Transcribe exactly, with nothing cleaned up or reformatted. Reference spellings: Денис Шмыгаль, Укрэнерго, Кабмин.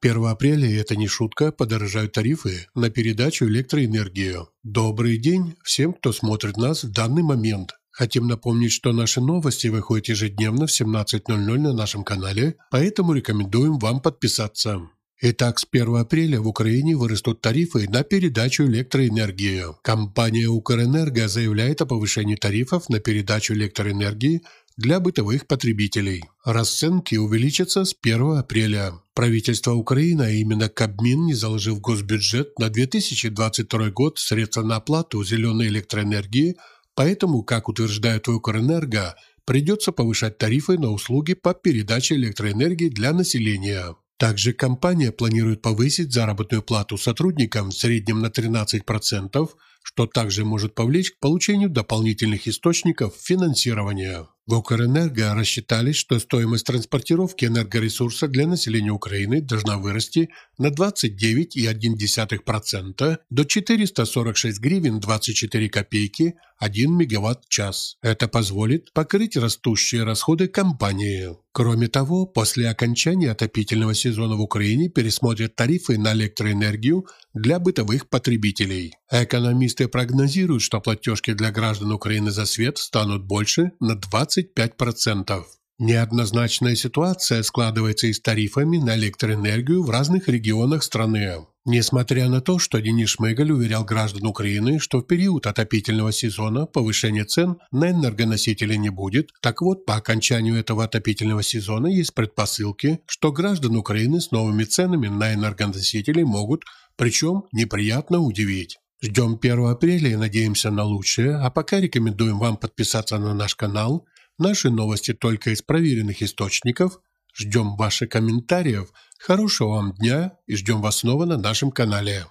первого апреля, и это не шутка, подорожают тарифы на передачу электроэнергии. Добрый день всем, кто смотрит нас в данный момент. Хотим напомнить, что наши новости выходят ежедневно в семнадцать ноль-ноль на нашем канале, поэтому рекомендуем вам подписаться. Итак, с первого апреля в Украине вырастут тарифы на передачу электроэнергии. Компания «Укрэнерго» заявляет о повышении тарифов на передачу электроэнергии для бытовых потребителей. Расценки увеличатся с первого апреля. Правительство Украины, а именно Кабмин, не заложил в госбюджет на две тысячи двадцать второй год средства на оплату зеленой электроэнергии, поэтому, как утверждают в «Укрэнерго», придется повышать тарифы на услуги по передаче электроэнергии для населения. Также компания планирует повысить заработную плату сотрудникам в среднем на тринадцать процентов, что также может повлечь к получению дополнительных источников финансирования. В «Укрэнерго» рассчитали, что стоимость транспортировки энергоресурса для населения Украины должна вырасти на двадцать девять целых одна десятая процента до четыреста сорок шесть гривен двадцать четыре копейки один мегаватт-час. Это позволит покрыть растущие расходы компании. Кроме того, после окончания отопительного сезона в Украине пересмотрят тарифы на электроэнергию для бытовых потребителей. Экономисты прогнозируют, что платежки для граждан Украины за свет станут больше на двадцать пять процентов. Неоднозначная ситуация складывается и с тарифами на электроэнергию в разных регионах страны. Несмотря на то, что Денис Шмыгаль уверял граждан Украины, что в период отопительного сезона повышения цен на энергоносители не будет, так вот, по окончанию этого отопительного сезона есть предпосылки, что граждан Украины с новыми ценами на энергоносители могут, причем, неприятно удивить. Ждем первого апреля и надеемся на лучшее, а пока рекомендуем вам подписаться на наш канал. Наши новости только из проверенных источников. Ждем ваших комментариев. Хорошего вам дня и ждем вас снова на нашем канале.